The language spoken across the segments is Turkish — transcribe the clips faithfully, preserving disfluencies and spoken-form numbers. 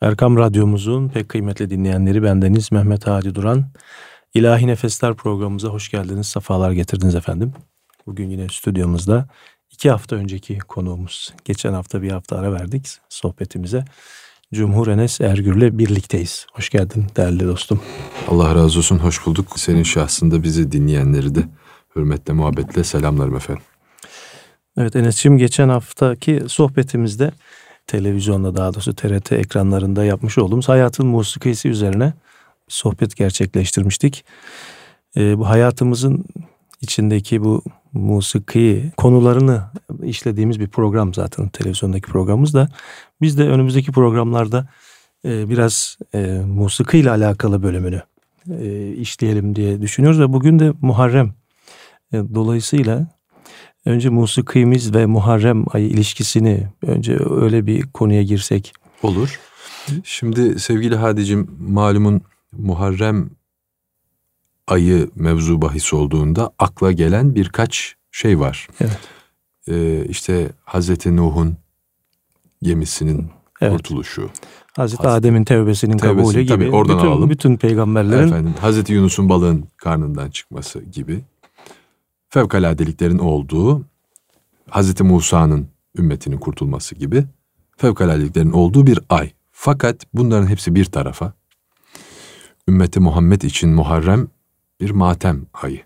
Erkam Radyomuzun pek kıymetli dinleyenleri, bendeniz Mehmet Hadi Duran. İlahi Nefesler programımıza hoş geldiniz, sefalar getirdiniz efendim. Bugün yine stüdyomuzda iki hafta önceki konuğumuz, geçen hafta bir hafta ara verdik sohbetimize, Cumhur Enes Ergür'le birlikteyiz. Hoş geldin değerli dostum. Allah razı olsun, hoş bulduk. Senin şahsında bizi dinleyenleri de hürmetle, muhabbetle selamlarım efendim. Evet Enes'ciğim, geçen haftaki sohbetimizde televizyonda, daha doğrusu T R T ekranlarında yapmış olduğumuz hayatın musikisi üzerine sohbet gerçekleştirmiştik. E, bu hayatımızın içindeki bu musiki konularını işlediğimiz bir program, zaten televizyondaki programımız da. Biz de önümüzdeki programlarda e, biraz e, musiki ile alakalı bölümünü e, işleyelim diye düşünüyoruz ve bugün de Muharrem. E, dolayısıyla önce musikimiz ve Muharrem ayı ilişkisini, önce öyle bir konuya girsek. Olur. Şimdi sevgili Hadicim, malumun Muharrem ayı mevzu bahis olduğunda akla gelen birkaç şey var. Evet. Ee, işte Hazreti Nuh'un gemisinin, evet, kurtuluşu. Hazreti Haz... Adem'in tevbesinin Tevbesi, kabulü gibi. Tabii, oradan bütün, alalım. Bütün peygamberlerin. Efendim, Hazreti Yunus'un balığın karnından çıkması gibi. Fevkaladeliklerin olduğu, Hazreti Musa'nın ümmetinin kurtulması gibi fevkaladeliklerin olduğu bir ay. Fakat bunların hepsi bir tarafa. Ümmeti Muhammed için Muharrem bir matem ayı.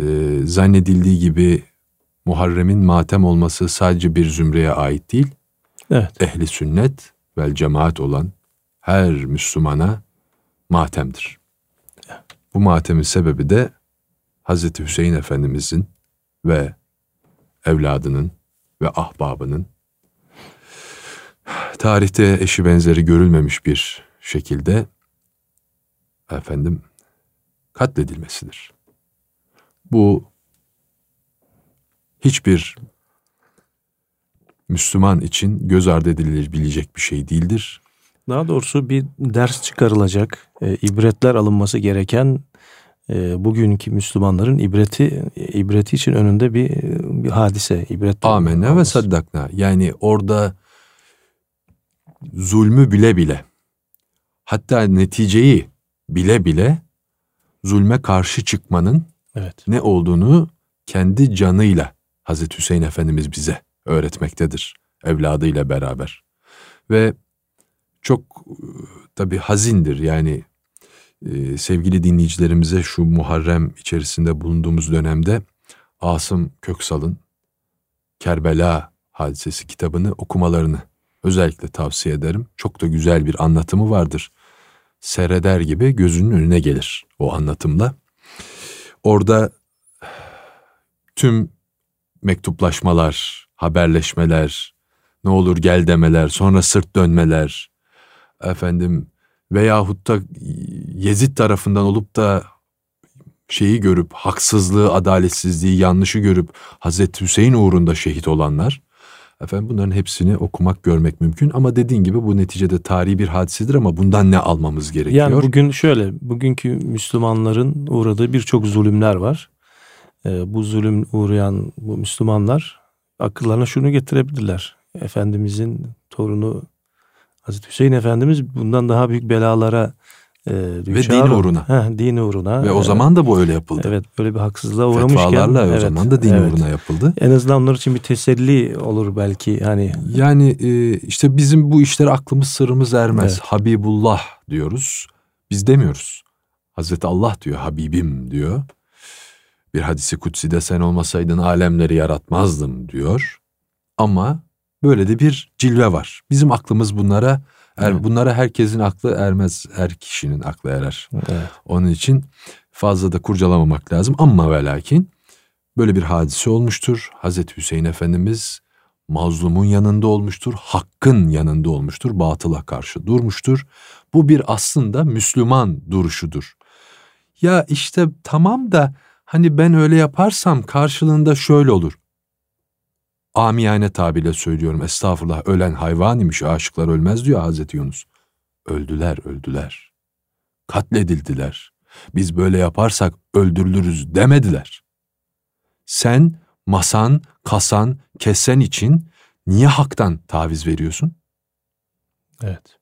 Ee, zannedildiği gibi Muharrem'in matem olması sadece bir zümreye ait değil. Evet. Ehli sünnet vel cemaat olan her Müslümana matemdir. Bu matemin sebebi de Hazreti Hüseyin Efendimizin ve evladının ve ahbabının tarihte eşi benzeri görülmemiş bir şekilde efendim katledilmesidir. Bu hiçbir Müslüman için göz ardı edilebilecek bir şey değildir. Daha doğrusu bir ders çıkarılacak, e, ibretler alınması gereken, bugünkü Müslümanların ibreti ibreti için önünde bir, bir hadise, ibret. Amenna ve saddakna. Yani orada zulmü bile bile, hatta neticeyi bile bile zulme karşı çıkmanın, evet, ne olduğunu kendi canıyla Hazreti Hüseyin Efendimiz bize öğretmektedir, evladıyla beraber. Ve çok tabii hazindir yani. Ee, sevgili dinleyicilerimize, şu Muharrem içerisinde bulunduğumuz dönemde Asım Köksal'ın Kerbela hadisesi kitabını okumalarını özellikle tavsiye ederim. Çok da güzel bir anlatımı vardır. Seyreder gibi gözünün önüne gelir o anlatımla. Orada tüm mektuplaşmalar, haberleşmeler, ne olur gel demeler, sonra sırt dönmeler, efendim, veyahut da Yezid tarafından olup da şeyi görüp, haksızlığı, adaletsizliği, yanlışı görüp Hazreti Hüseyin uğrunda şehit olanlar. Efendim, bunların hepsini okumak, görmek mümkün. Ama dediğin gibi bu neticede tarihi bir hadisedir, ama bundan ne almamız gerekiyor? Yani bugün şöyle, bugünkü Müslümanların uğradığı birçok zulümler var. Ee, bu zulüm uğrayan bu Müslümanlar akıllarına şunu getirebilirler. Efendimizin torunu Hazreti Hüseyin Efendimiz bundan daha büyük belalara e, düşer. Ve din uğruna. Heh, din uğruna. Ve o zaman da bu öyle yapıldı. Evet, böyle bir haksızlığa uğramışken. Fetvalarla o, evet, zaman da din, evet, uğruna yapıldı. En azından onlar için bir teselli olur belki. Hani. Yani e, işte bizim bu işlere aklımız sırrımız ermez. Evet. Habibullah diyoruz. Biz demiyoruz. Hazreti Allah diyor, Habibim diyor. Bir hadisi kutsi'de sen olmasaydın alemleri yaratmazdım diyor. Ama böyle de bir cilve var. Bizim aklımız bunlara, evet, bunlara herkesin aklı ermez, her kişinin aklı erer. Evet. Onun için fazla da kurcalamamak lazım. Ama ve lakin böyle bir hadise olmuştur. Hazreti Hüseyin Efendimiz mazlumun yanında olmuştur, hakkın yanında olmuştur, batıla karşı durmuştur. Bu bir aslında Müslüman duruşudur. Ya işte tamam da hani ben öyle yaparsam karşılığında şöyle olur. Amiyane tabiyle söylüyorum, estağfurullah, ölen hayvan imiş, aşıklar ölmez diyor Hazreti Yunus. Öldüler, öldüler. Katledildiler. Biz böyle yaparsak öldürülürüz demediler. Sen masan, kasan, kesen için niye haktan taviz veriyorsun? Evet.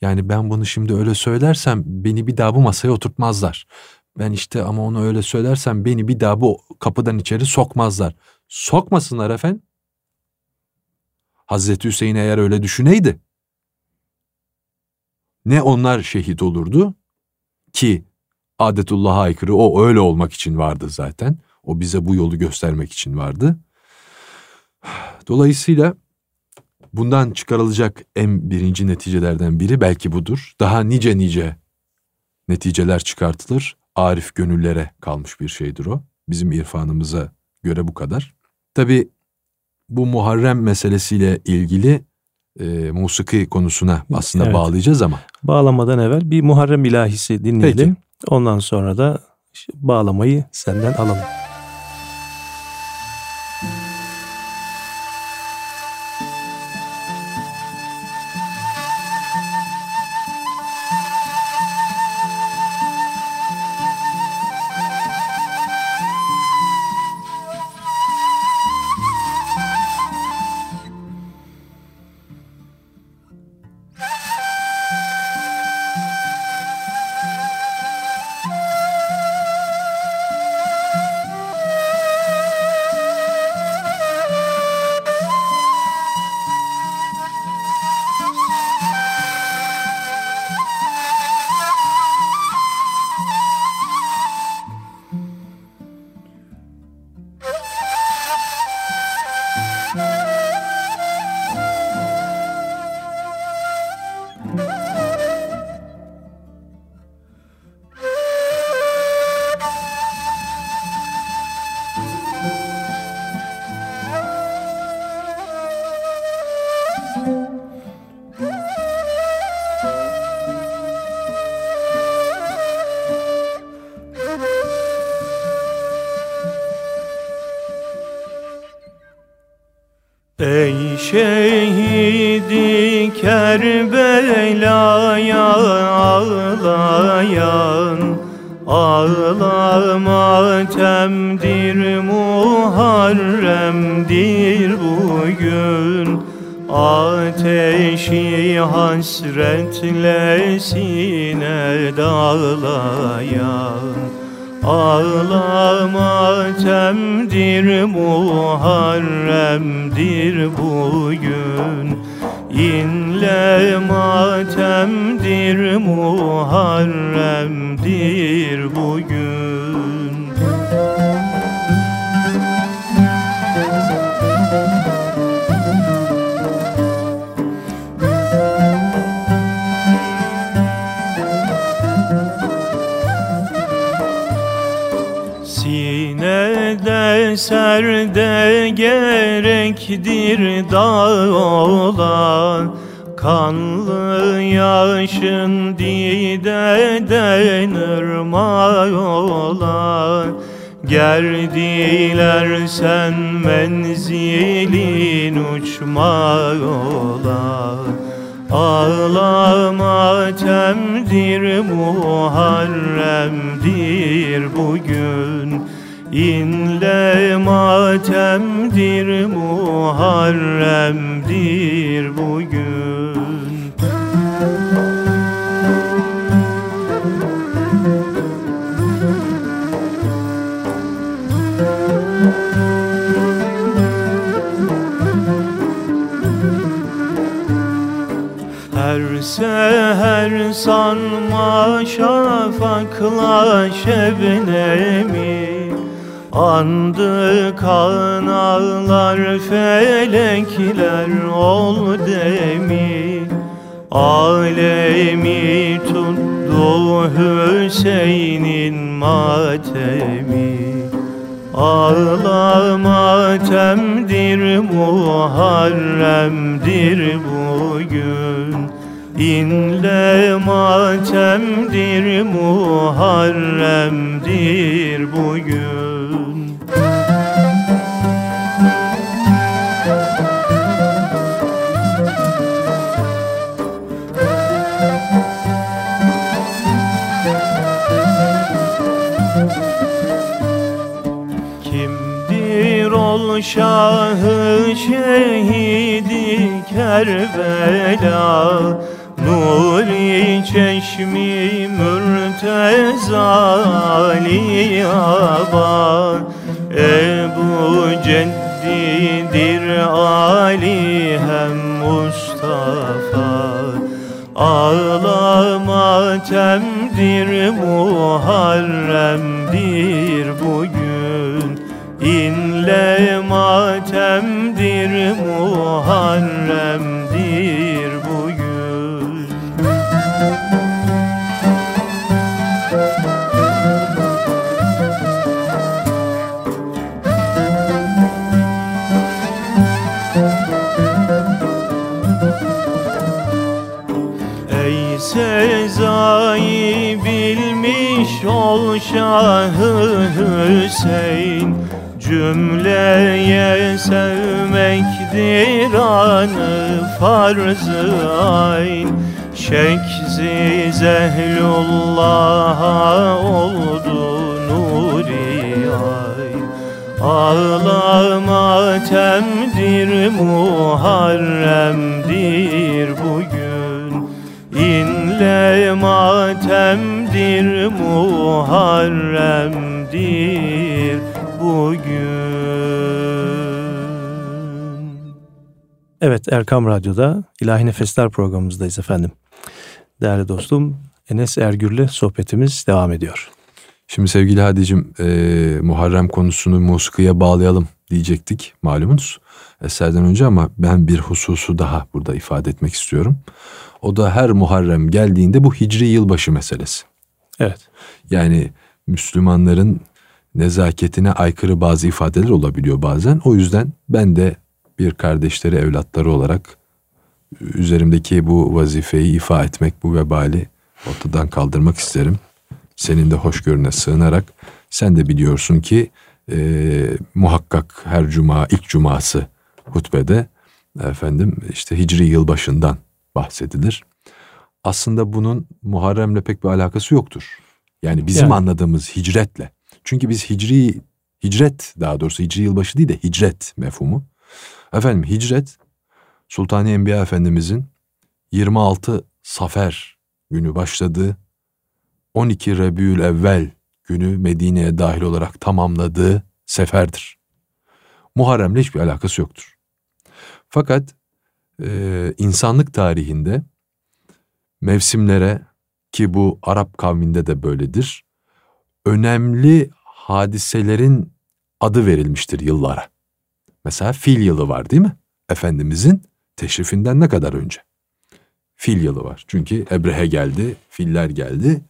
Yani ben bunu şimdi öyle söylersem beni bir daha bu masaya oturtmazlar. Ben işte ama onu öyle söylersem beni bir daha bu kapıdan içeri sokmazlar. Sokmasınlar efendim. Hazreti Hüseyin eğer öyle düşüneydi, ne onlar şehit olurdu ki adetullah'a aykırı o öyle olmak için vardı zaten. O bize bu yolu göstermek için vardı. Dolayısıyla bundan çıkarılacak en birinci neticelerden biri belki budur. Daha nice nice neticeler çıkartılır. Arif gönüllere kalmış bir şeydir o. Bizim irfanımıza göre bu kadar. Tabii bu Muharrem meselesiyle ilgili e, musiki konusuna aslında evet, bağlayacağız ama. Bağlamadan evvel bir Muharrem ilahisi dinleyelim. Peki. Ondan sonra da bağlamayı senden alalım. Şehidi Kerbela'ya ağlayan, ağlama temdir, Muharrem'dir bugün. Ateşi hasretle sine dağlayan, ağlama temdir, Muharrem'dir bugün. İnle matemdir, Muharrem'dir bugün. Serde gerektir dağ olan, kanlı yaşın dideden ırmağı olan. Gerdiler sen menzilin uçmağı olan, ağlama temdir, Muharrem'dir bugün. İnle matemdir, Muharrem'dir bugün. Her seher sanma şafakla şebnemi, andı kanallar felekler ol demi. Alemi tuttu Hüseyin'in matemi, ağlama temdir, Muharrem'dir bugün. İnle matemdir, Muharrem'dir bugün. Kimdir ol şahı şehidi Kerbela, nuri çeşmi mürteza Ali Abar, Ebu Ceddidir Ali hem Mustafa, ağlama temdir Muharrem'dir bugün, inle matemdir Muharrem'dir bugün. Ey Sezai bilmiş ol Şah-ı Hüseyin, cümleye sevmekdir anı farz-ı ayn, şekzi zehlullah'a oldu nuri ayn, ağlama temdir Muharrem'dir bugün, inle matemdir Muharrem'dir bugün. Evet, Erkam Radyo'da İlahi Nefesler programımızdayız efendim. Değerli dostum Enes Ergür'le sohbetimiz devam ediyor. Şimdi sevgili Hadicim, e, Muharrem konusunu musikiye bağlayalım diyecektik malumunuz eserden önce, ama ben bir hususu daha burada ifade etmek istiyorum. O da her Muharrem geldiğinde bu hicri yılbaşı meselesi. Evet. Yani Müslümanların nezaketine aykırı bazı ifadeler olabiliyor bazen. O yüzden ben de bir kardeşleri, evlatları olarak üzerimdeki bu vazifeyi ifa etmek, bu vebali ortadan kaldırmak isterim. Senin de hoşgörüne sığınarak, sen de biliyorsun ki e, muhakkak her cuma, ilk cuması hutbede efendim işte hicri yılbaşından bahsedilir. Aslında bunun Muharrem'le pek bir alakası yoktur. Yani bizim yani anladığımız hicretle. Çünkü biz hicri, hicret daha doğrusu hicri yılbaşı değil de hicret mefhumu. Efendim hicret, Sultani Enbiya Efendimizin yirmi altı Safer günü başladığı, on iki Rebül Evvel günü Medine'ye dahil olarak tamamladığı seferdir. Muharrem'le hiçbir alakası yoktur. Fakat e, insanlık tarihinde mevsimlere, ki bu Arap kavminde de böyledir, önemli hadiselerin adı verilmiştir yıllara. Mesela fil yılı var değil mi? Efendimizin teşrifinden ne kadar önce? Fil yılı var. Çünkü Ebrehe geldi, filler geldi.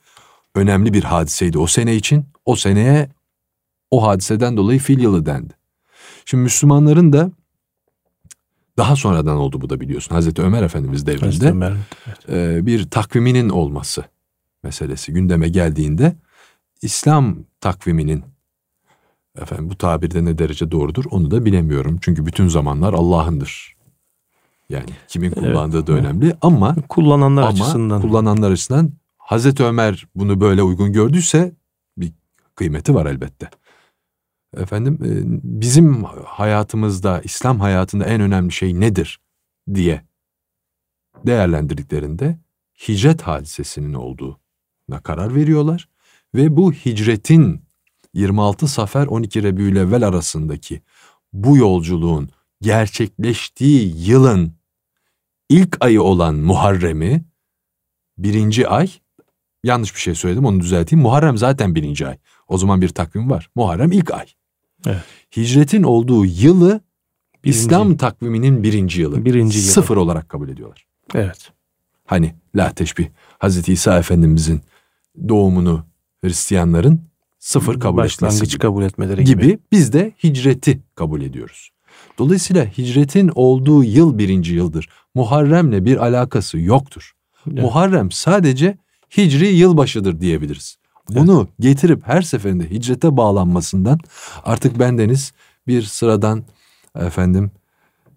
Önemli bir hadiseydi o sene için. O seneye o hadiseden dolayı fil yılı dendi. Şimdi Müslümanların da daha sonradan oldu bu da, biliyorsun. Hazreti Ömer Efendimiz devrinde Ömer, evet. bir takviminin olması meselesi gündeme geldiğinde, İslam takviminin, efendim bu tabirde ne derece doğrudur onu da bilemiyorum. Çünkü bütün zamanlar Allah'ındır. Yani kimin kullandığı evet, da önemli ama kullananlar ama açısından kullananlar açısından Hazreti Ömer bunu böyle uygun gördüyse bir kıymeti var elbette. Efendim bizim hayatımızda, İslam hayatında en önemli şey nedir diye değerlendirdiklerinde hicret hadisesinin olduğuna karar veriyorlar. Ve bu hicretin yirmi altı Safer on iki Rebü'l-Evvel arasındaki bu yolculuğun gerçekleştiği yılın ilk ayı olan Muharrem'i, birinci ay, yanlış bir şey söyledim onu düzelteyim. Muharrem zaten birinci ay. O zaman bir takvim var. Muharrem ilk ay. Evet. Hicretin olduğu yılı birinci. İslam takviminin birinci yılı. Birinci yılı. Sıfır olarak kabul ediyorlar. Evet. Hani la teşbih, Hazreti İsa Efendimizin doğumunu Hristiyanların sıfır kabul başlangıç etmesi gibi, kabul etmeleri gibi. gibi biz de hicreti kabul ediyoruz. Dolayısıyla hicretin olduğu yıl birinci yıldır. Muharrem'le bir alakası yoktur. Evet. Muharrem sadece hicri yılbaşıdır diyebiliriz. Bunu evet. getirip her seferinde hicrete bağlanmasından artık bendeniz bir sıradan efendim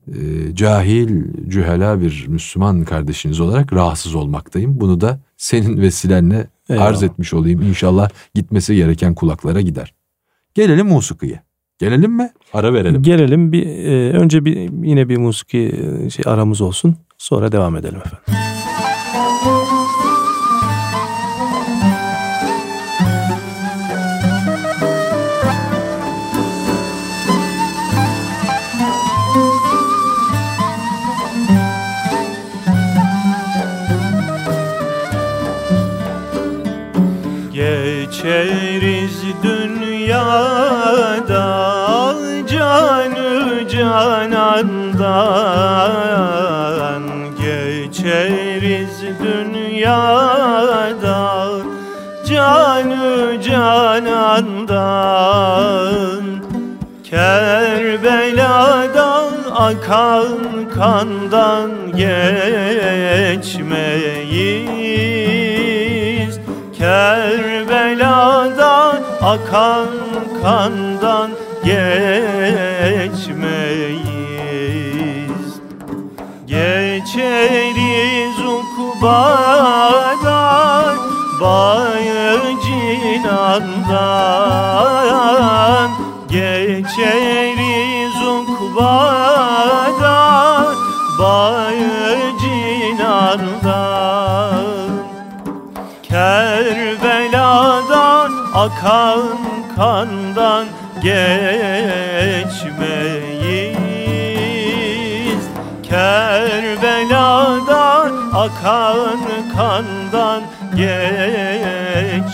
e, cahil, cühela bir Müslüman kardeşiniz olarak rahatsız olmaktayım. Bunu da senin vesilenle eyvallah arz etmiş olayım. İnşallah gitmesi gereken kulaklara gider. Gelelim musikiye. Gelelim mi? Ara verelim. Gelelim. Bir, e, önce bir yine bir musiki şey aramız olsun. Sonra devam edelim efendim. Geçeriz dünyada canı canandan, geçeriz dünyada canı canandan. Kerbela'dan akan kandan geçmeyiz, Kerbela'dan akan kandan geçmeyiz. Geçeriz ukbadan, bayıcinandan, geçeriz ukbadan, bayıcinandan. Kerbela'dan akan kandan geçmeyiz, Kerbela'dan akan kandan geçmeyiz.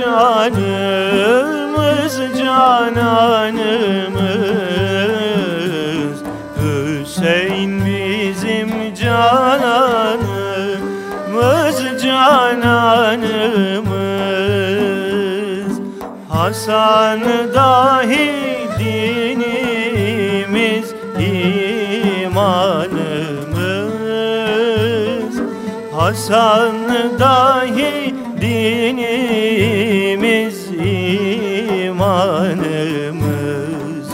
Canımız cananımız, Hüseyin bizim cananımız cananımız. Hasan dahi dinimiz imanımız, Hasan dahi dinimiz imanımız.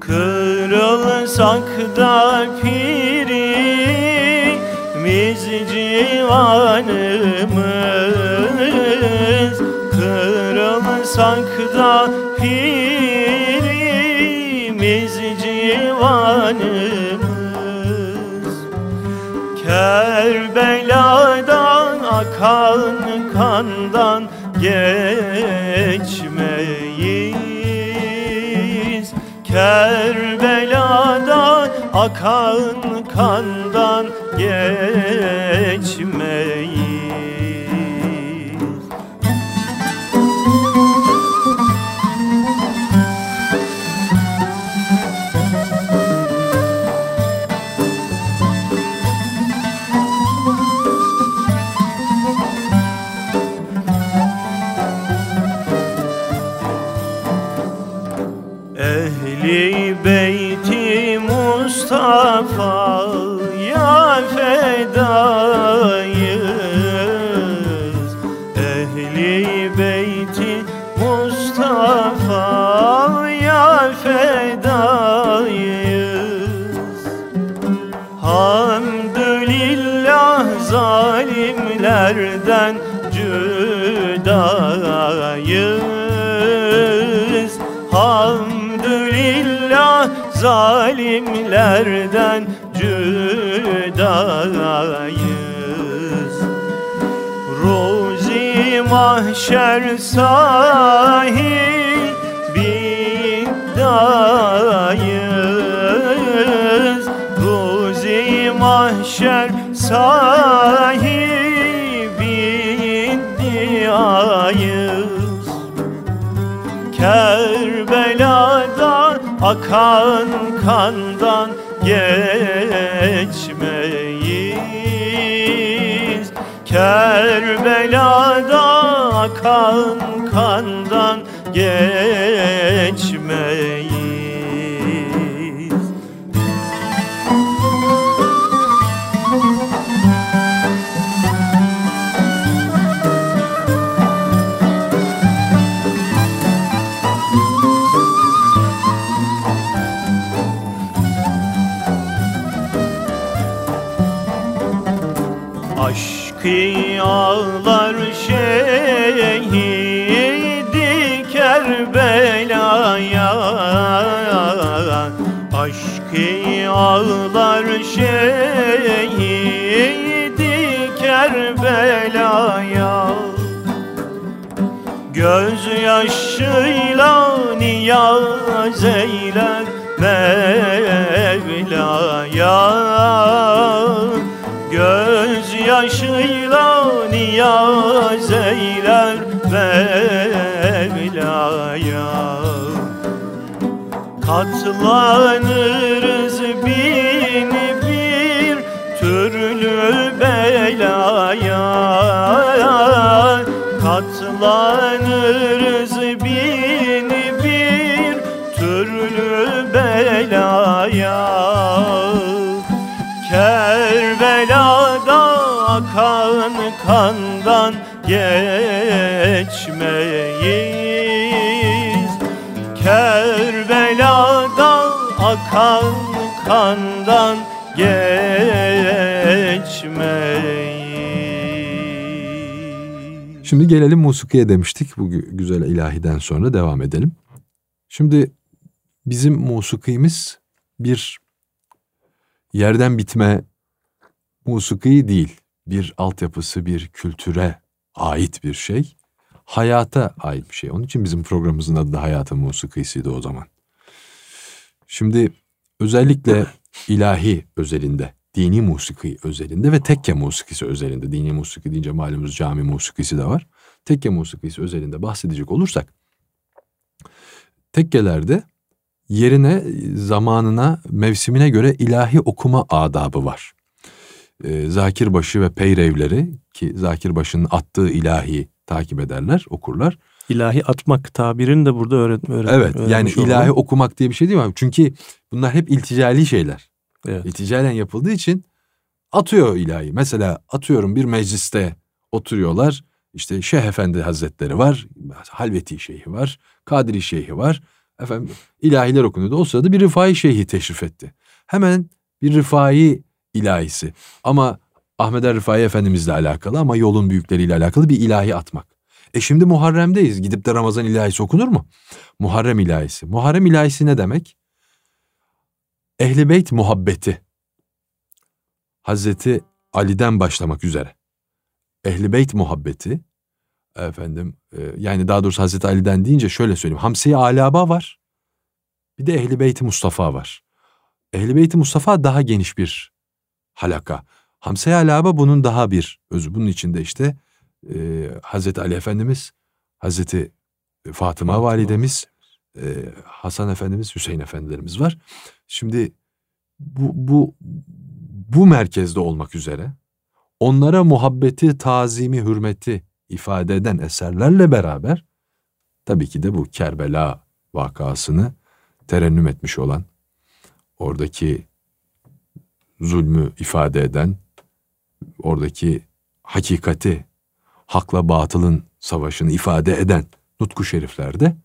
Kırılsak da pirimiz civanımız, kırılsak da pirimiz civanımız. Kerbela'dan akan kandan geçmeyiz, Kerbela'dan akan kandan geçmeyiz. Beyti Mustafa'ya fedayız, ehli beyti Mustafa'ya fedayız. Hamdülillah zalimlerden cüdayız, hamdülillah zalimlerden cüdayız. Ruzi mahşer sahibindayız, Ruzi mahşer sahibindayız. Kerbela'dan akan kandan geçmeyiz, Kerbela'dan akan kandan geçmeyiz. gözyaşıyla niyaz eyler Mevla'ya, gözyaşıyla niyaz eyler Mevla'ya. Katlanırız bin bir türlü belaya, katlanırız bin bir türlü belaya. Kerbela'da akan kandan geçmeyiz, Kerbela'da akan kandan geçmeyiz. Şimdi gelelim musikiye demiştik. Bu güzel ilahiden sonra devam edelim. Şimdi bizim musikimiz bir yerden bitme musiki değil. Bir altyapısı, bir kültüre ait bir şey. Hayata ait bir şey. Onun için bizim programımızın adı da Hayatın Musiki'siydi o zaman. Şimdi özellikle ilahi özelinde, dini musiki özelinde ve tekke musikisi özelinde, dini musiki deyince malumuz cami musikisi de var. Tekke musikisi özelinde bahsedecek olursak, tekkelerde yerine, zamanına, mevsimine göre ilahi okuma adabı var. Ee, Zakirbaşı ve Peyrevleri, ki Zakirbaşı'nın attığı ilahi takip ederler, okurlar. İlahi atmak tabirini de burada öğretme. öğretme evet, yani ilahi olarak okumak diye bir şey değil mi? Çünkü bunlar hep ilticali şeyler. Evet. İticalen yapıldığı için atıyor ilahi. Mesela atıyorum bir mecliste oturuyorlar. İşte Şeyh Efendi Hazretleri var. Halveti Şeyhi var. Kadiri Şeyhi var. Efendim ilahiler okunuyordu. O sırada bir Rıfai Şeyhi teşrif etti. Hemen bir Rıfai ilahisi. Ama Ahmet er Rıfai Efendimizle alakalı ama yolun büyükleriyle alakalı bir ilahi atmak. E şimdi Muharrem'deyiz. Gidip de Ramazan ilahisi okunur mu? Muharrem ilahisi. Muharrem ilahisi ne demek? Ehl-i Beyt muhabbeti, Hazreti Ali'den başlamak üzere Ehl-i Beyt muhabbeti, efendim e, yani daha doğrusu Hazreti Ali'den deyince şöyle söyleyeyim, Hamse-i Alaba var, bir de Ehl-i Beyt-i Mustafa var. Ehl-i Beyt-i Mustafa daha geniş bir halaka, Hamse-i Alaba bunun daha bir özü. Bunun içinde işte e, Hazreti Ali Efendimiz, Hazreti Fatıma, Fatıma validemiz, Ee, Hasan Efendimiz, Hüseyin Efendilerimiz var. Şimdi bu, bu, bu merkezde olmak üzere onlara muhabbeti, tazimi, hürmeti ifade eden eserlerle beraber tabii ki de bu Kerbela vakasını terennüm etmiş olan, oradaki zulmü ifade eden, oradaki hakikati, hakla batılın savaşını ifade eden nutku şeriflerde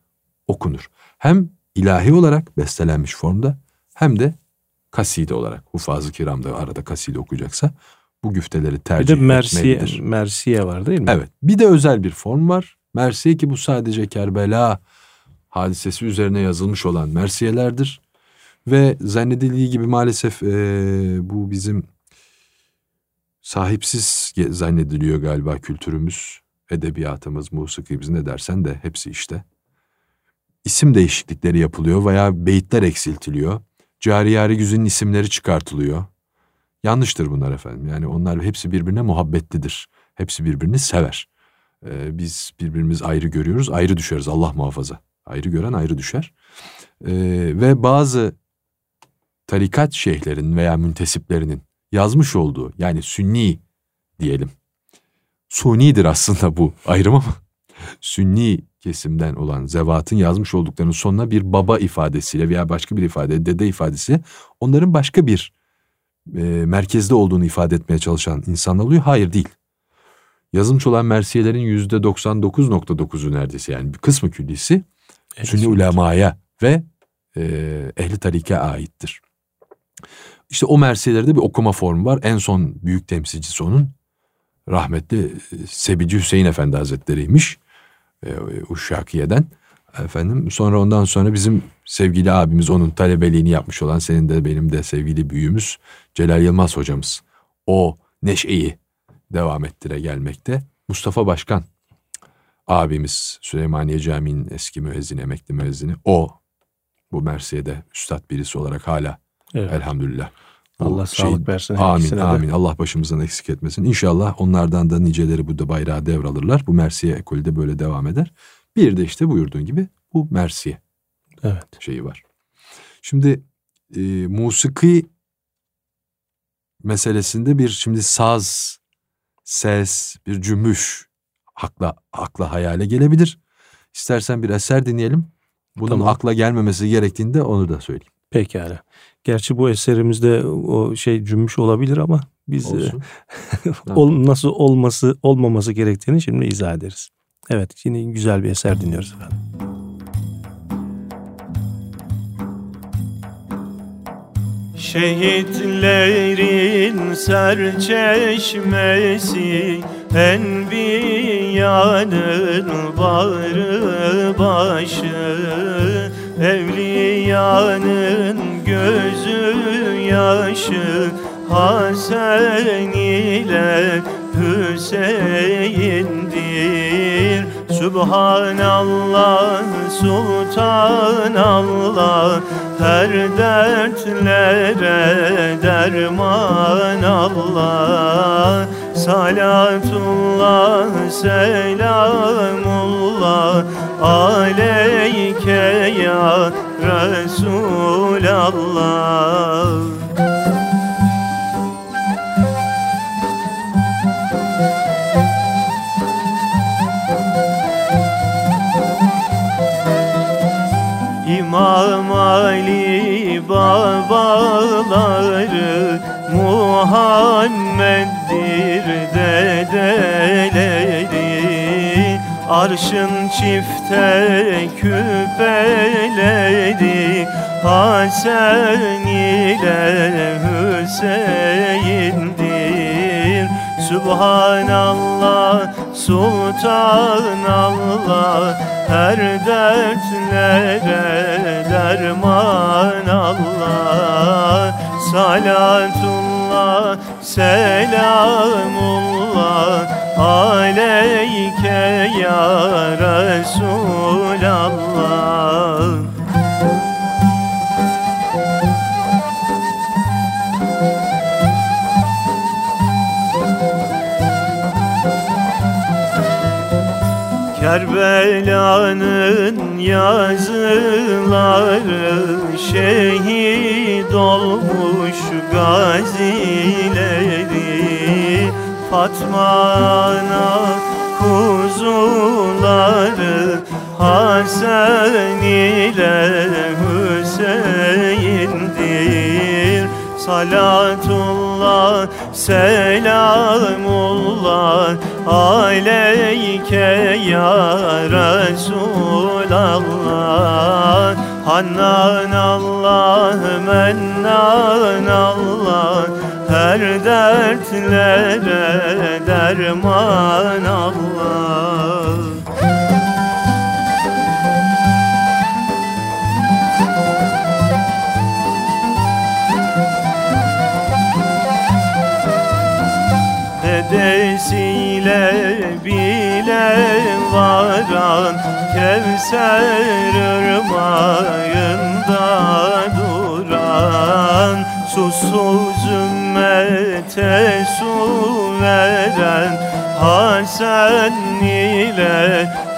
okunur. Hem ilahi olarak bestelenmiş formda hem de kaside olarak. Hufaz-ı kiramda arada kaside okuyacaksa bu güfteleri tercih etmelidir. Bir de mersiye, mersiye var değil mi? Evet. Bir de özel bir form var. Mersiye, ki bu sadece Kerbela hadisesi üzerine yazılmış olan mersiyelerdir. Ve zannedildiği gibi maalesef ee, bu bizim sahipsiz zannediliyor galiba kültürümüz, edebiyatımız, musikimiz, ne dersen de hepsi işte. İsim değişiklikleri yapılıyor veya beyitler eksiltiliyor. Cariyari Güzin'in isimleri çıkartılıyor. Yanlıştır bunlar efendim. Yani onlar hepsi birbirine muhabbetlidir. Hepsi birbirini sever. Ee, biz birbirimizi ayrı görüyoruz, ayrı düşeriz. Allah muhafaza. Ayrı gören ayrı düşer. Ee, ve bazı tarikat şeyhlerin veya müntesiplerinin yazmış olduğu, yani sünni diyelim. Sunidir aslında bu ayrım ama sünni kesimden olan zevatın yazmış olduklarının sonuna bir baba ifadesiyle veya başka bir ifade, dede ifadesi, onların başka bir e, merkezde olduğunu ifade etmeye çalışan insanlar oluyor. Hayır, değil. Yazılmış olan mersiyelerin yüzde doksan dokuz nokta dokuzu neredeyse, yani bir kısmı küllisi evet, sünni ulemaya ve e, ehli tarike aittir. İşte o mersiyelerde bir okuma formu var. En son büyük temsilcisi onun rahmetli Sebilci Hüseyin Efendi Hazretleri'ymiş. Uşşakiye'den efendim. Sonra ondan sonra bizim sevgili abimiz, onun talebeliğini yapmış olan senin de benim de sevgili büyüğümüz Celal Yılmaz hocamız o neşeyi devam ettire gelmekte. Mustafa Başkan abimiz Süleymaniye Camii'nin eski müezzini, emekli müezzini, o bu Mersiye'de üstad birisi olarak hala, evet, elhamdülillah. Allah şey, sağlık versin. Amin, amin. De. Allah başımızdan eksik etmesin. İnşallah onlardan da niceleri bu da bayrağı devralırlar. Bu Mersiye ekolü de böyle devam eder. Bir de işte buyurduğun gibi bu Mersiye, evet, şeyi var. Şimdi e, musiki meselesinde bir şimdi saz, ses, bir cümbüş akla, akla hayale gelebilir. İstersen bir eser dinleyelim. Bunun tamam, akla gelmemesi gerektiğinde onu da söyleyeyim. Pekala. Gerçi bu eserimizde o şey cümbüş olabilir ama biz ol, nasıl olması olmaması gerektiğini şimdi izah ederiz. Evet, yine güzel bir eser dinliyoruz efendim. Şehitlerin serçeşmesi, enbiyanın bağrı başı, evliyanın gözü yaşı, Hasan ile Hüseyin'dir. Subhanallah, Sultanallah, her dertlere derman Allah. Salatullah, selamullah aleyke ya Resulallah. İmam Ali babaları, Muhammed'dir dedeleri, arşın çifte küpeleri, Hasan ile Hüseyin'dir. Subhanallah, Sultanallah, her dertlere derman Allah. Salatullah, selamullah aleyke ya Resulallah. Kerbela'nın yazıları, şehit olmuş gazileri, Fatma'na kuzuları, Hasan ile Hüseyin'dir. Salatullah, selamullah aleyke ya Resulallah. Hannan Allah, mennan Allah, her dertlere derman Allah. Dedesiyle bile varan Kevser ırmağında duran, susuz ümmete su veren Hasan ile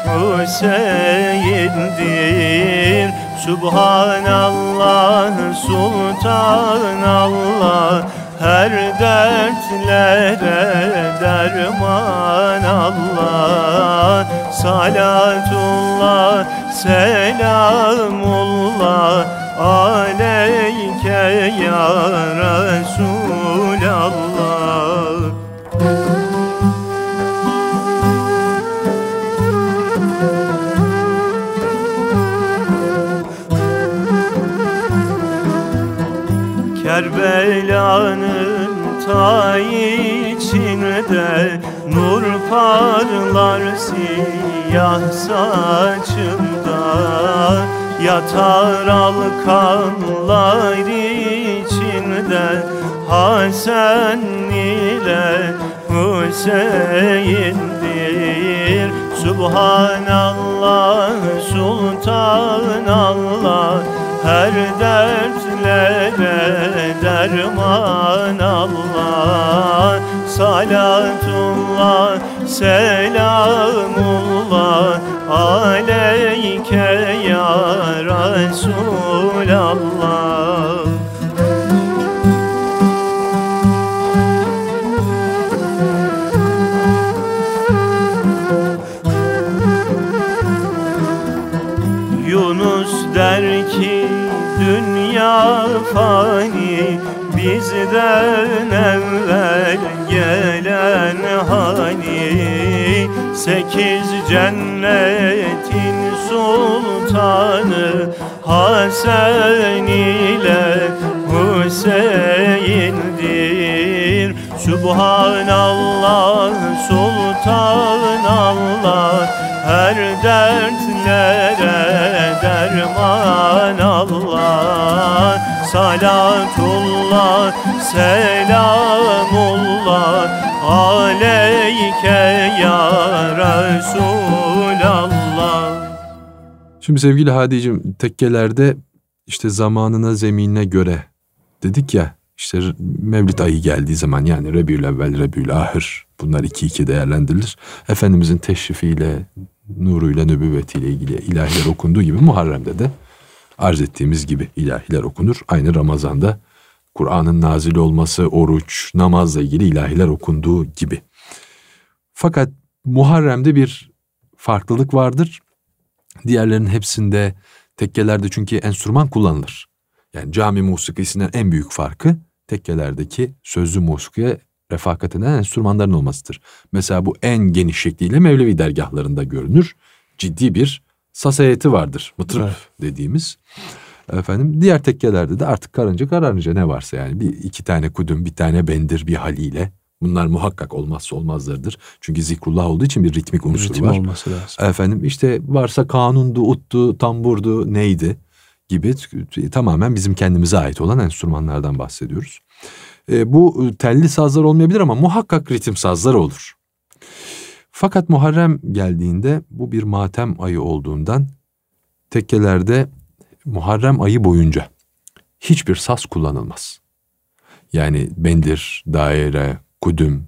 Hüseyin'dir. Subhanallah, Sultanallah, her dertlere derman Allah. Salatullah, selamullah aleyke ya Resulallah. Kerbela'nın ta içinde nur parlar siyah saçımda, yatar alkanlar içinde Hasan ile Hüseyin'dir. Subhanallah, Sultanallah, her dertlere derman Allah. Salatullah, selamullah, aleyke ya Resulallah. Yunus der ki dünya fani, bizden evvel gelen hani. Sekiz cennetin sultanı Hasan ile Hüseyin'dir. Sübhanallah, Sultanallah, her dertlere derman Allah. Salatullah, selamullah, aleyke ya Resulallah. Şimdi sevgili Hadi'cim, tekkelerde işte zamanına, zeminine göre dedik ya, işte Mevlid ayı geldiği zaman, yani Rebül evvel, Rebül ahir, bunlar iki iki değerlendirilir. Efendimizin teşrifiyle, nuruyla, nübüvvetiyle ilgili ilahiler okunduğu gibi Muharrem'de de arz ettiğimiz gibi ilahiler okunur. Aynı Ramazan'da Kur'an'ın nazil olması, oruç, namazla ilgili ilahiler okunduğu gibi. Fakat Muharrem'de bir farklılık vardır. Diğerlerinin hepsinde, tekkelerde çünkü enstrüman kullanılır. Yani cami musikisinden en büyük farkı tekkelerdeki sözlü musikiye refakat eden enstrümanların olmasıdır. Mesela bu en geniş şekliyle Mevlevi dergahlarında görünür. Ciddi bir saz heyeti vardır. Mıtrıp, evet, dediğimiz. Efendim, diğer tekkelerde de artık karınca kararınca ne varsa, yani bir iki tane kudüm, bir tane bendir, bir haliyle. Bunlar muhakkak olmazsa olmazlardır. Çünkü zikrullah olduğu için bir ritmik unsur ritim var. Olması lazım. Efendim işte varsa kanundu, uttu, tamburdu, neydi gibi tamamen bizim kendimize ait olan enstrümanlardan bahsediyoruz. E, bu telli sazlar olmayabilir ama muhakkak ritim sazları olur. Fakat Muharrem geldiğinde, bu bir matem ayı olduğundan, tekkelerde Muharrem ayı boyunca hiçbir saz kullanılmaz. Yani bendir, daire, kudüm,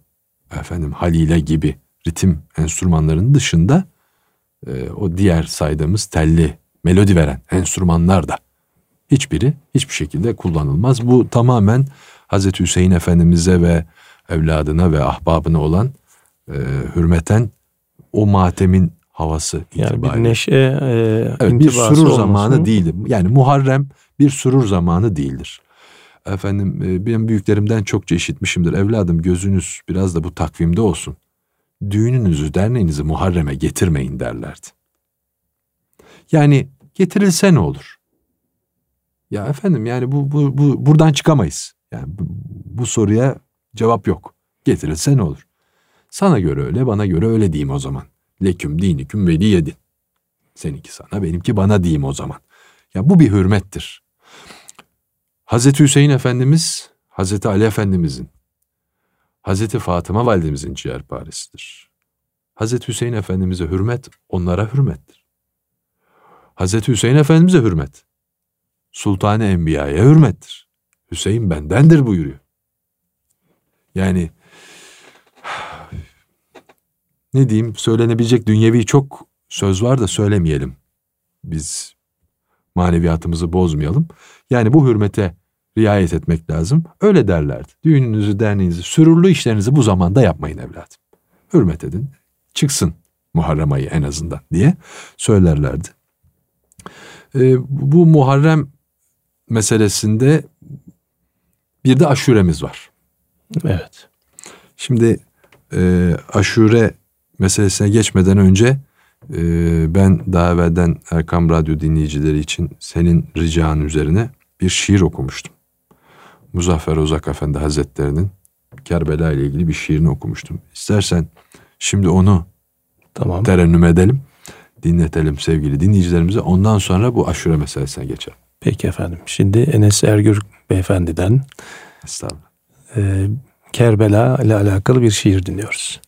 efendim halile gibi ritim enstrümanlarının dışında e, o diğer saydığımız telli, melodi veren enstrümanlar da hiçbiri hiçbir şekilde kullanılmaz. Bu tamamen Hazreti Hüseyin Efendimiz'e ve evladına ve ahbabına olan e, hürmeten o matemin havası itibariyle. Yani bir neşe e, evet, bir sürur olmasın. Zamanı değildir. Yani Muharrem bir sürur zamanı değildir. Efendim e, benim büyüklerimden çokça işitmişimdir. Evladım, gözünüz biraz da bu takvimde olsun. Düğününüzü, derneğinizi Muharrem'e getirmeyin derlerdi. Yani getirilse ne olur? Ya efendim, yani bu, bu, bu buradan çıkamayız. Yani bu, bu soruya cevap yok. Getirilse ne olur? Sana göre öyle, bana göre öyle diyeyim o zaman. Leküm diniküm veliye din. Seninki sana, benimki bana diyeyim o zaman. Ya bu bir hürmettir. Hazreti Hüseyin Efendimiz, Hazreti Ali Efendimizin, Hazreti Fatıma Validemizin ciğerparesidir. Hazreti Hüseyin Efendimiz'e hürmet, onlara hürmettir. Hazreti Hüseyin Efendimiz'e hürmet, Sultan-ı Enbiya'ya hürmettir. Hüseyin bendendir buyuruyor. Yani ne diyeyim, söylenebilecek dünyevi çok söz var da söylemeyelim. Biz maneviyatımızı bozmayalım. Yani bu hürmete riayet etmek lazım. Öyle derlerdi. Düğününüzü, derneğinizi, sürurlu işlerinizi bu zamanda yapmayın evladım. Hürmet edin. Çıksın Muharrem ayı en azından diye söylerlerdi. Ee, bu Muharrem meselesinde bir de aşuremiz var. Evet. Şimdi e, aşure meselesine geçmeden önce e, ben daha evvelden Erkam Radyo dinleyicileri için senin rican üzerine bir şiir okumuştum. Muzaffer Özak Efendi Hazretlerinin Kerbela ile ilgili bir şiirini okumuştum. İstersen şimdi onu tamam terennüm edelim, dinletelim sevgili dinleyicilerimize. Ondan sonra bu aşure meselesine geçelim. Peki efendim. Şimdi Enes Ergür beyefendiden e, Kerbela ile alakalı bir şiir dinliyoruz.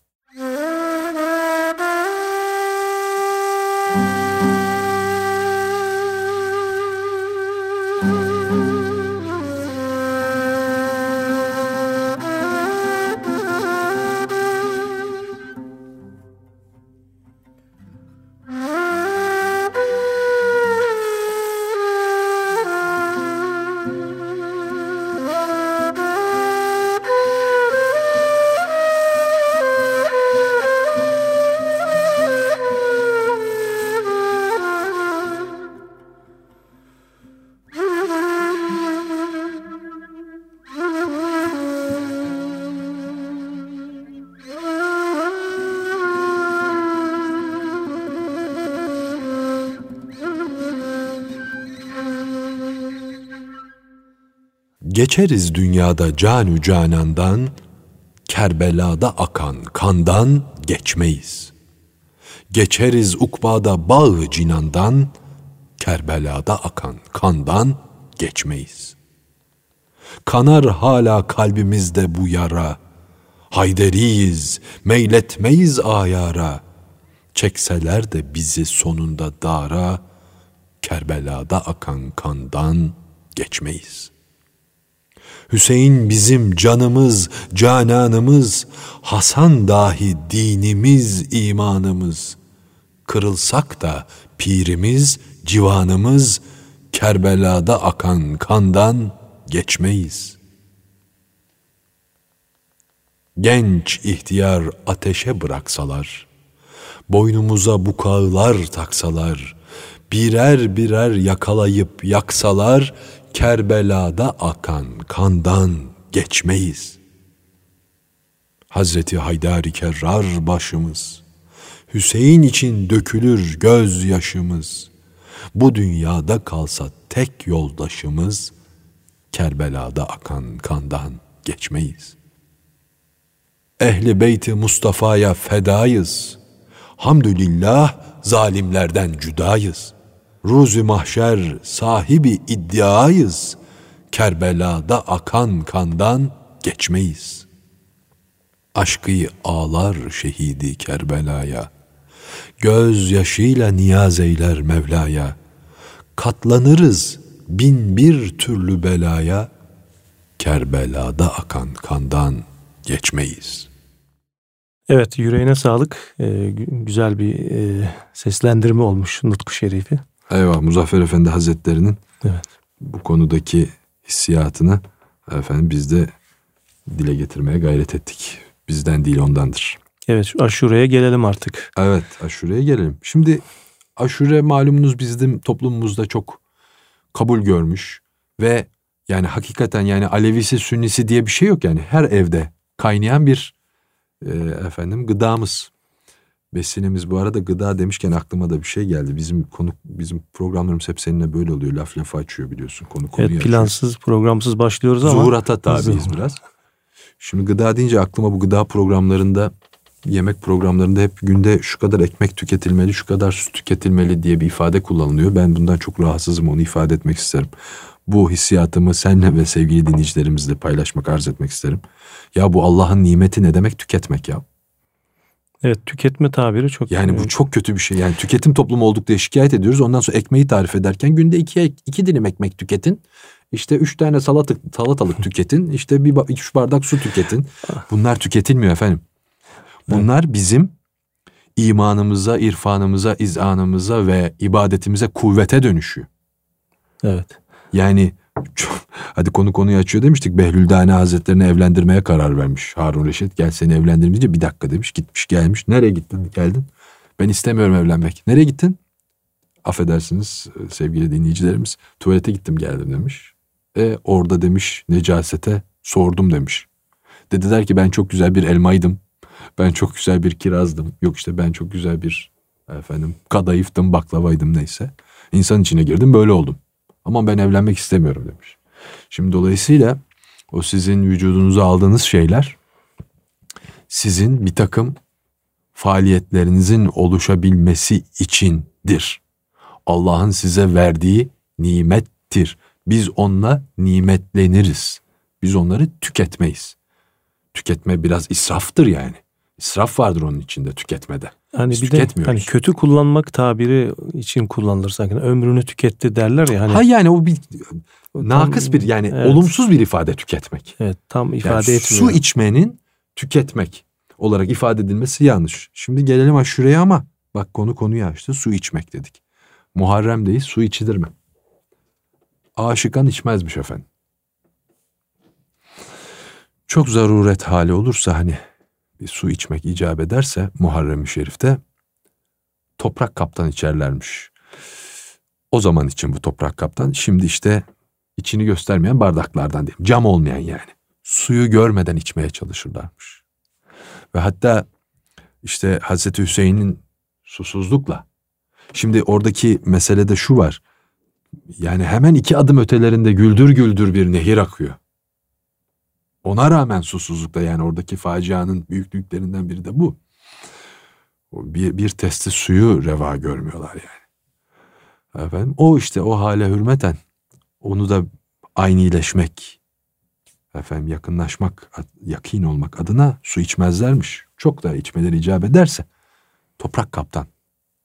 Geçeriz dünyada canü canandan, Kerbela'da akan kandan geçmeyiz. Geçeriz ukbada bağı cinandan, Kerbela'da akan kandan geçmeyiz. Kanar hala kalbimizde bu yara, hayderiyiz, meyletmeyiz ayara. Çekseler de bizi sonunda dara, Kerbela'da akan kandan geçmeyiz. Hüseyin bizim canımız, cananımız, Hasan dahi dinimiz, imanımız. Kırılsak da pirimiz, civanımız, Kerbela'da akan kandan geçmeyiz. Genç ihtiyar ateşe bıraksalar, boynumuza bukağılar taksalar, birer birer yakalayıp yaksalar, Kerbela'da akan kandan geçmeyiz. Hazreti Haydar-ı Kerrar başımız, Hüseyin için dökülür gözyaşımız. Bu dünyada kalsa tek yoldaşımız, Kerbela'da akan kandan geçmeyiz. Ehli Beyt-i Mustafa'ya fedayız, hamdülillah zalimlerden cüdayız. Ruz-ü mahşer sahibi iddiayız, Kerbela'da akan kandan geçmeyiz. Aşkı ağlar şehidi Kerbela'ya, gözyaşıyla niyaz eyler Mevla'ya. Katlanırız bin bir türlü belaya, Kerbela'da akan kandan geçmeyiz. Evet, yüreğine sağlık. Ee, güzel bir e, seslendirme olmuş Nutku Şerif'i. Eyvah, Muzaffer Efendi Hazretleri'nin evet, bu konudaki hissiyatını efendim biz de dile getirmeye gayret ettik. Bizden değil, ondandır. Evet, aşureye gelelim artık. Evet, aşureye gelelim. Şimdi aşure malumunuz bizim toplumumuzda çok kabul görmüş ve yani hakikaten yani Alevisi Sünnisi diye bir şey yok yani. Her evde kaynayan bir e, efendim gıdamız. Besinimiz. Bu arada gıda demişken aklıma da bir şey geldi. Bizim konuk, bizim programlarımız hep seninle böyle oluyor. Laf lafa açıyor biliyorsun. Konu konuyu evet, plansız açıyor, programsız başlıyoruz ama zuhurata tabiiz biraz. Şimdi gıda deyince aklıma bu gıda programlarında, yemek programlarında hep günde şu kadar ekmek tüketilmeli, şu kadar su tüketilmeli diye bir ifade kullanılıyor. Ben bundan çok rahatsızım, onu ifade etmek isterim. Bu hissiyatımı seninle ve sevgili dinleyicilerimizle paylaşmak, arz etmek isterim. Ya bu Allah'ın nimeti ne demek tüketmek ya? Evet, tüketme tabiri çok yani önemli. Bu çok kötü bir şey. Yani tüketim toplumu olduk diye şikayet ediyoruz. Ondan sonra ekmeği tarif ederken günde iki, iki dilim ekmek tüketin. İşte üç tane salatık, salatalık tüketin. İşte bir, üç bardak su tüketin. Bunlar tüketilmiyor efendim. Bunlar bizim imanımıza, irfanımıza, izanımıza ve ibadetimize kuvvete dönüşüyor. Evet. Yani çok, hadi konu konuyu açıyor demiştik. Behlül Dânâ Hazretlerini evlendirmeye karar vermiş Harun Reşit. Gel seni evlendireyim deyince bir dakika demiş. Gitmiş gelmiş. Nereye gittin geldin? Ben istemiyorum evlenmek. Nereye gittin? Affedersiniz sevgili dinleyicilerimiz. Tuvalete gittim geldim demiş. E orada demiş necasete sordum demiş. Dediler ki ben çok güzel bir elmaydım. Ben çok güzel bir kirazdım. Yok işte ben çok güzel bir efendim kadayıftım, baklavaydım neyse. İnsan içine girdim böyle oldum. Ama ben evlenmek istemiyorum demiş. Şimdi dolayısıyla o sizin vücudunuza aldığınız şeyler sizin bir takım faaliyetlerinizin oluşabilmesi içindir. Allah'ın size verdiği nimettir. Biz onunla nimetleniriz. Biz onları tüketmeyiz. Tüketme biraz israftır yani. İsraf vardır onun içinde tüketmede. Yani biz bir de hani kötü kullanmak tabiri için kullanılır sanki. Ömrünü tüketti derler ya. Hani... Ha yani o bir tam, nakıs bir yani evet, olumsuz bir ifade tüketmek. Evet tam ifade yani etmiyor. Su içmenin tüketmek olarak ifade edilmesi yanlış. Şimdi gelelim aşureye ama bak konu konuyu açtı, su içmek dedik. Muharrem'deyiz, su içilir mi? Aşıkan içmezmiş efendim. Çok zaruret hali olursa hani bir su içmek icap ederse Muharrem-i Şerif'te toprak kaptan içerlermiş. O zaman için bu toprak kaptan şimdi işte içini göstermeyen bardaklardan değil, cam olmayan yani. Suyu görmeden içmeye çalışırlarmış. Ve hatta işte Hazreti Hüseyin'in susuzlukla. Şimdi oradaki meselede şu var. Yani hemen iki adım ötelerinde güldür güldür bir nehir akıyor. Ona rağmen susuzlukta, yani oradaki facianın büyüklüklerinden biri de bu. Bir, bir testi suyu reva görmüyorlar yani. Efendim, o işte o hale hürmeten onu da aynileşmek, efendim yakınlaşmak, yakin olmak adına su içmezlermiş. Çok da içmeleri icap ederse toprak kaptan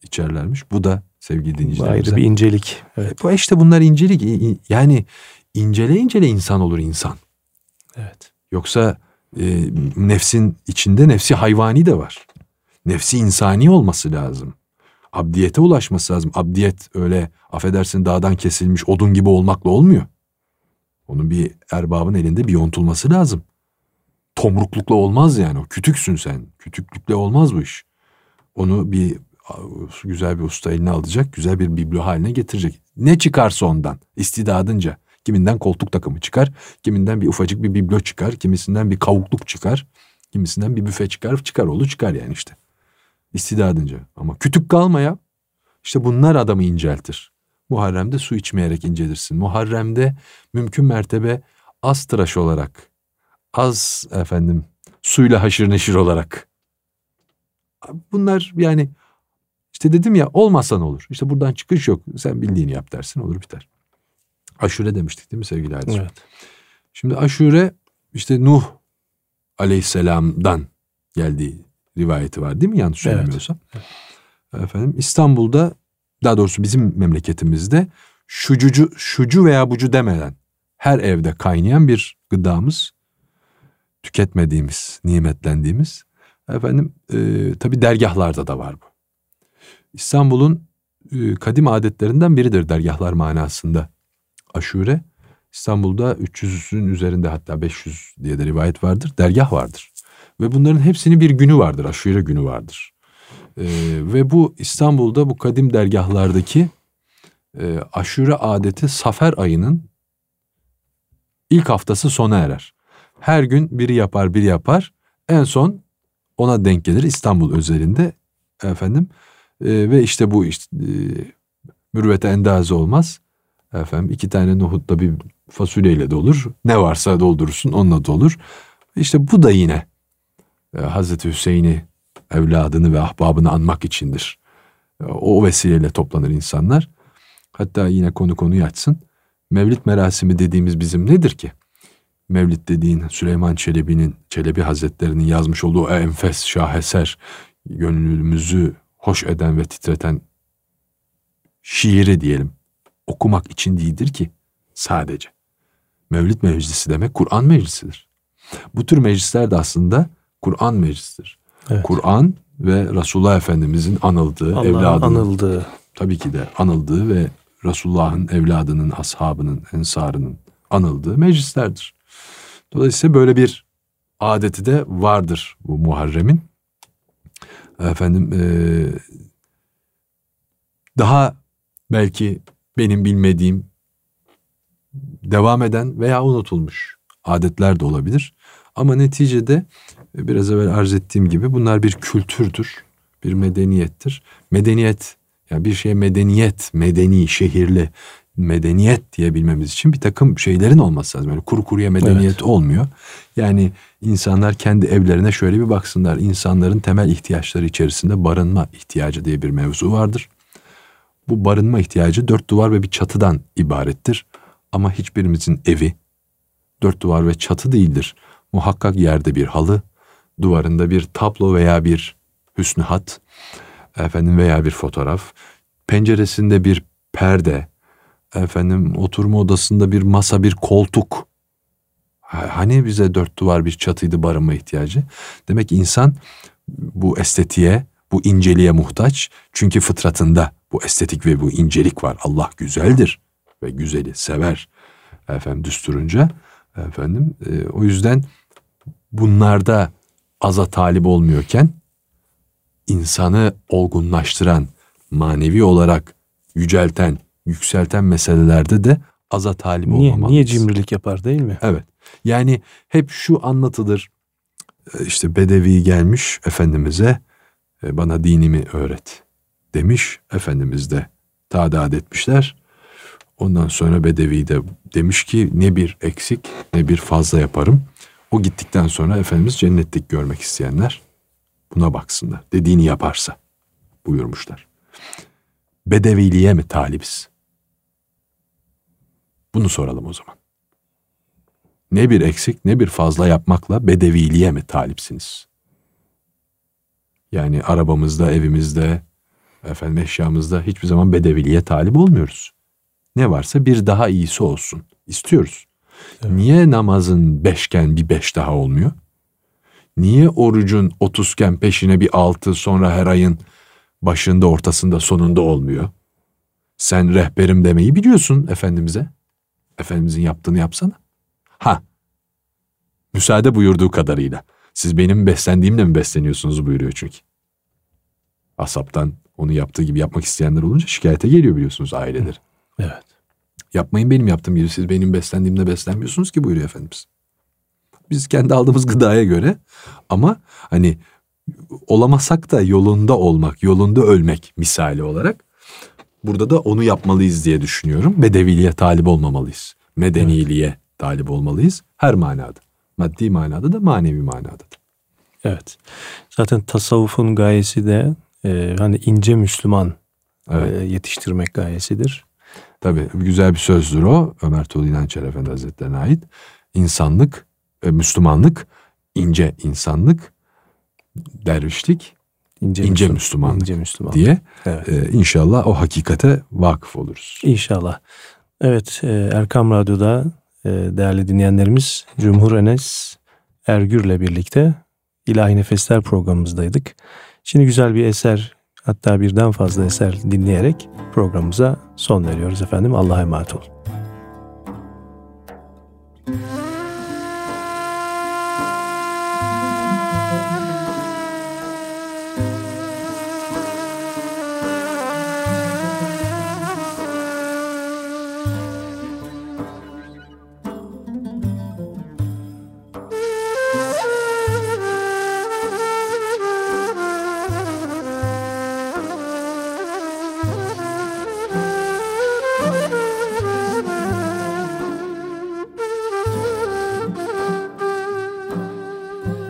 içerlermiş. Bu da sevgili dinleyicilerimize ayrı bir incelik. Evet. Bu işte bunlar incelik. Yani incele incele insan olur insan. Evet. Yoksa e, nefsin içinde nefsi hayvani de var. Nefsi insani olması lazım. Abdiyete ulaşması lazım. Abdiyet öyle affedersin dağdan kesilmiş odun gibi olmakla olmuyor. Onun bir erbabın elinde bir yontulması lazım. Tomruklukla olmaz yani. O kütüksün sen. Kütüklükle olmaz bu iş. Onu bir güzel bir usta eline alacak. Güzel bir biblo haline getirecek. Ne çıkarsa ondan istidadınca. Kiminden koltuk takımı çıkar. Kiminden bir ufacık bir biblo çıkar. Kimisinden bir kavukluk çıkar. Kimisinden bir büfe çıkar. Çıkar oğlu çıkar yani işte. İstidadınca. Ama kütük kalmaya, işte bunlar adamı inceltir. Muharrem'de su içmeyerek incelirsin. Muharrem'de mümkün mertebe az tıraş olarak, az efendim suyla haşır neşir olarak. Bunlar yani işte dedim ya, olmazsan olur. İşte buradan çıkış yok. Sen bildiğini yap dersin, olur biter. Aşure demiştik değil mi sevgili Hacı? Evet. Şimdi aşure işte Nuh aleyhisselam'dan geldiği rivayeti var değil mi? Yanlış söylemiyorsam. Evet. Evet. Efendim İstanbul'da, daha doğrusu bizim memleketimizde şucucu, şucu veya bucu demeden her evde kaynayan bir gıdamız, tüketmediğimiz, nimetlendiğimiz. Efendim e, tabii dergahlarda da var bu. İstanbul'un e, kadim adetlerinden biridir dergahlar manasında aşure. İstanbul'da üç yüzün üzerinde, hatta beş yüz diye de rivayet vardır. Dergah vardır. Ve bunların hepsinin bir günü vardır. Aşure günü vardır. Ee, ve bu İstanbul'da bu kadim dergahlardaki e, aşure adeti Safer ayının ilk haftası sona erer. Her gün biri yapar biri yapar. En son ona denk gelir İstanbul özelinde efendim. E, ve işte bu işte, e, mürüvvete endaze olmaz. Efendim iki tane nohutla bir fasulyeyle de olur. Ne varsa doldurursun onunla da olur. İşte bu da yine e, Hazreti Hüseyin'i, evladını ve ahbabını anmak içindir. O vesileyle toplanır insanlar. Hatta yine konu konuyu açsın. Mevlid merasimi dediğimiz bizim nedir ki? Mevlid dediğin Süleyman Çelebi'nin, Çelebi Hazretleri'nin yazmış olduğu enfes, şaheser, gönlümüzü hoş eden ve titreten şiiri diyelim, okumak için değildir ki sadece. Mevlid meclisi demek Kur'an meclisidir. Bu tür meclisler de aslında Kur'an meclisidir. Evet. Kur'an ve Resulullah Efendimizin anıldığı, evladının anıldığı, tabii ki de anıldığı ve Resulullah'ın evladının, ashabının, ensarının anıldığı meclislerdir. Dolayısıyla böyle bir adeti de vardır bu Muharrem'in. Efendim ee, daha belki benim bilmediğim devam eden veya unutulmuş adetler de olabilir. Ama neticede biraz evvel arz ettiğim gibi bunlar bir kültürdür, bir medeniyettir. Medeniyet, yani bir şeye medeniyet, medeni, şehirli medeniyet diyebilmemiz için bir takım şeylerin olması lazım. Yani kuru kuruya medeniyet evet. olmuyor. Yani insanlar kendi evlerine şöyle bir baksınlar. İnsanların temel ihtiyaçları içerisinde barınma ihtiyacı diye bir mevzu vardır. Bu barınma ihtiyacı dört duvar ve bir çatıdan ibarettir. Ama hiçbirimizin evi dört duvar ve çatı değildir. Muhakkak yerde bir halı, duvarında bir tablo veya bir hüsnü hat, efendim veya bir fotoğraf, penceresinde bir perde, efendim oturma odasında bir masa, bir koltuk. Hani bize dört duvar bir çatıydı barınma ihtiyacı. Demek ki insan bu estetiğe, bu inceliğe muhtaç. Çünkü fıtratında bu estetik ve bu incelik var. Allah güzeldir ve güzeli sever. Efendim düsturunca efendim e, o yüzden bunlarda aza talip olmuyorken insanı olgunlaştıran, manevi olarak yücelten, yükselten meselelerde de aza talip olmamalıyız. Niye cimrilik yapar değil mi? Evet. Yani hep şu anlatılır. İşte Bedevi gelmiş Efendimiz'e, bana dinimi öğret demiş. Efendimiz de taadat etmişler. Ondan sonra Bedevi de demiş ki ne bir eksik ne bir fazla yaparım. O gittikten sonra Efendimiz cennetlik görmek isteyenler buna baksınlar. Dediğini yaparsa buyurmuşlar. Bedeviliğe mi talibiz? Bunu soralım o zaman. Ne bir eksik ne bir fazla yapmakla bedeviliğe mi talipsiniz? Yani arabamızda, evimizde, efendim eşyamızda hiçbir zaman bedeviliğe talip olmuyoruz. Ne varsa bir daha iyisi olsun istiyoruz. Evet. Niye namazın beşken bir beş daha olmuyor? Niye orucun otuzken peşine bir altı, sonra her ayın başında, ortasında, sonunda olmuyor? Sen rehberim demeyi biliyorsun Efendimiz'e. Efendimiz'in yaptığını yapsana. Ha, müsaade buyurduğu kadarıyla. Siz benim beslendiğimle mi besleniyorsunuz buyuruyor çünkü. Asaptan onu yaptığı gibi yapmak isteyenler olunca şikayete geliyor biliyorsunuz aileler. Evet. Yapmayın benim yaptığım gibi, siz benim beslendiğimle beslenmiyorsunuz ki buyuruyor Efendimiz. Biz kendi aldığımız gıdaya göre, ama hani olamasak da yolunda olmak, yolunda ölmek misali olarak burada da onu yapmalıyız diye düşünüyorum. Bedeviliğe talip olmamalıyız. Medeniliğe evet. talip olmalıyız her manada. Maddi manada da, manevi manada da. Evet. Zaten tasavvufun gayesi de e, hani ince Müslüman evet. e, yetiştirmek gayesidir. Tabii güzel bir sözdür o. Ömer Tuğrul İnançer Efendi Hazretlerine ait. İnsanlık, e, Müslümanlık, ince insanlık, dervişlik, ince, ince Müslüman, Müslümanlık, ince Müslümanlık diye evet. e, inşallah o hakikate vakıf oluruz. İnşallah. Evet, e, Erkam Radyo'da değerli dinleyenlerimiz, Cumhur Enes Ergür'le birlikte İlahi Nefesler programımızdaydık. Şimdi güzel bir eser, hatta birden fazla eser dinleyerek programımıza son veriyoruz efendim. Allah'a emanet olun.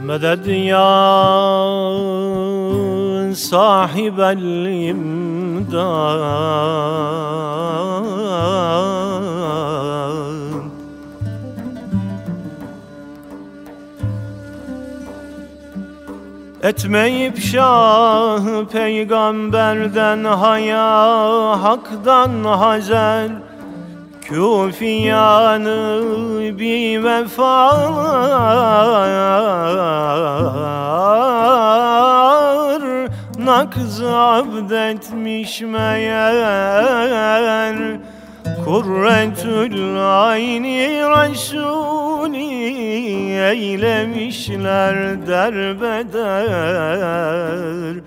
Meded ya sahibel imdad, etmeyip şah peygamberden haya, haktan hazer küfiyanı bi vefa, nakz abd etmiş meğer, kurretül ayni rasulî eylemişler derbeder,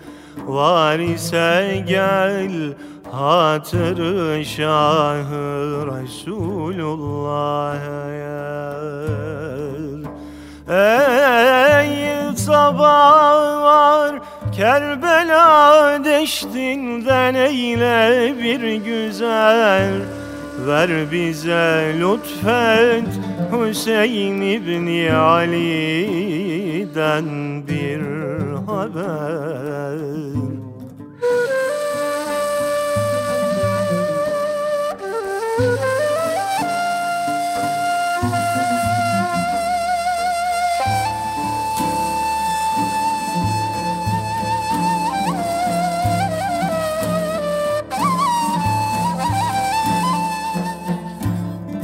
varise gel hatır-ı Şah-ı Resulullah'a yer. Ey sabahlar Kerbela deştinden eyle bir güzel, ver bize lütfet Hüseyin İbni Ali'den bir haber.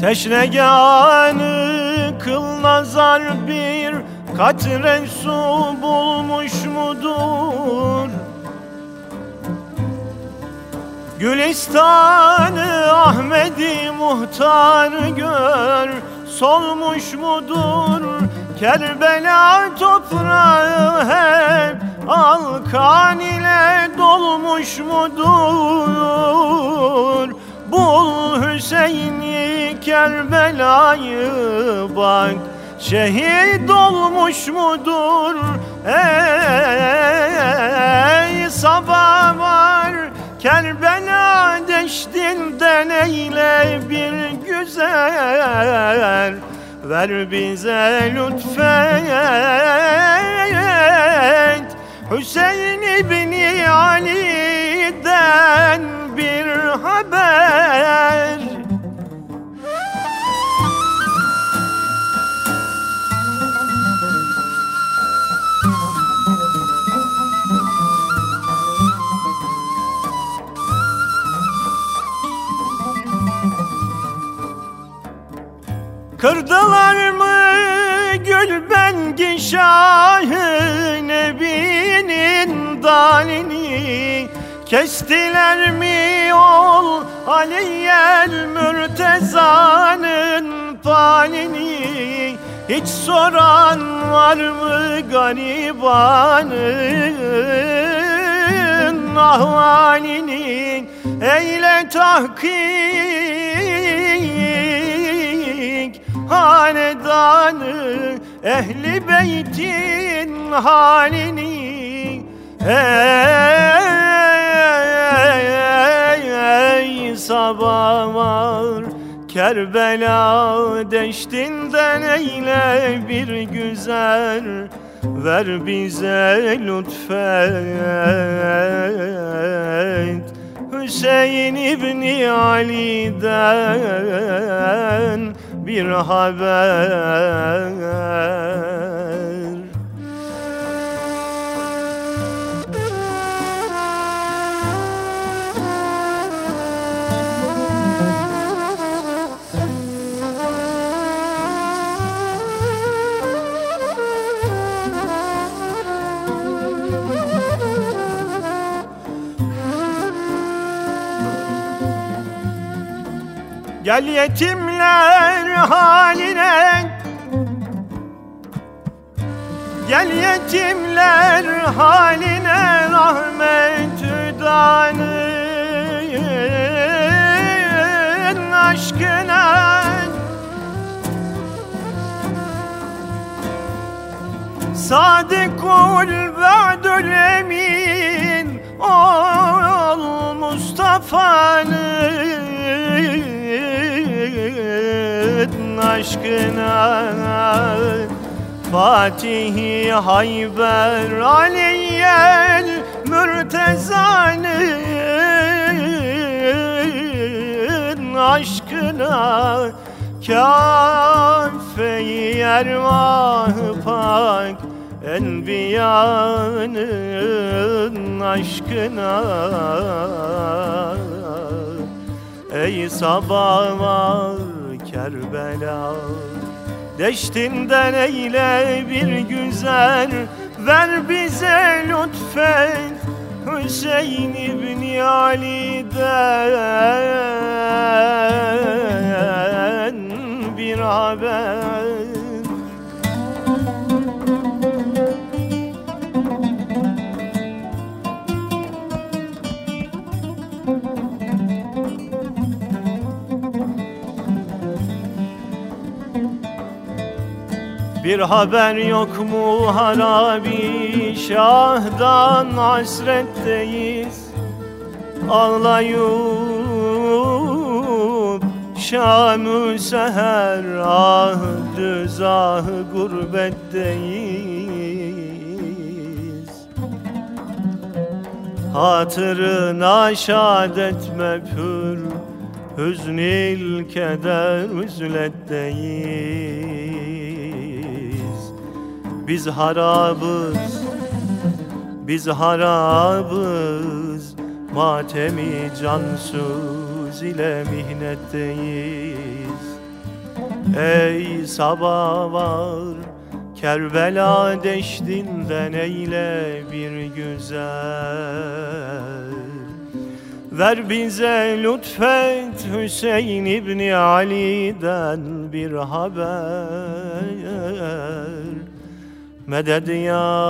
Teşneganı kıl nazar bir katre su bulmuş mudur? Gülistanı Ahmedi muhtar gör, solmuş mudur? Kerbela toprağı hep alkan ile dolmuş mudur? Bul Hüseyin'i Kerbela'yı bak, şehit olmuş mudur? Ey sabah var Kerbela deştinden eyle bir ver, ver bize lütfen Hüseyin İbni Ali'den bir haber. Kırdılar mı Gülbengi Şah'ın evinin dalini, kestiler mi ol Ali'yel Mürteza'nın palini? Hiç soran var mı garibanın ahvalini? Eyle tahkik hanedanı, ehli beytin halini. Ey, ey, ey sabah var Kerbela deştinden, eyle bir güzel, ver bize lütfen Hüseyin İbni Ali'den bir haber. Gel yetimler haline, gel yetimler haline rahmet hüdanın aşkına. Sadıkul ba'dül emin ol Mustafa'nın aşkına. Fatih-i Hayber Ali'yel Mürteza'nın aşkına. Kâfe-i Ervah-ı Pak Enbiya'nın aşkına. Ey sabah var Kerbela deştinden, eyle bir güzel, ver bize lütfen Hüseyin İbni Ali'den bir haber. Bir haber yok mu harabi şahdan, hasretteyiz ağlayıp şam-ı seher, ah düzah-ı gurbetteyiz. Hatırına şad etme pür, hüznil keder üzletteyiz. Biz harabız, biz harabız, matemi cansuz ile mihnetteyiz. Ey sabah var Kerbela deştinden, eyle bir güzel, ver bize lütfet Hüseyin İbni Ali'den bir haber. Medet ya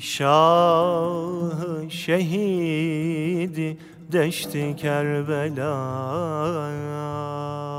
Şah şehidi deşti Kerbela.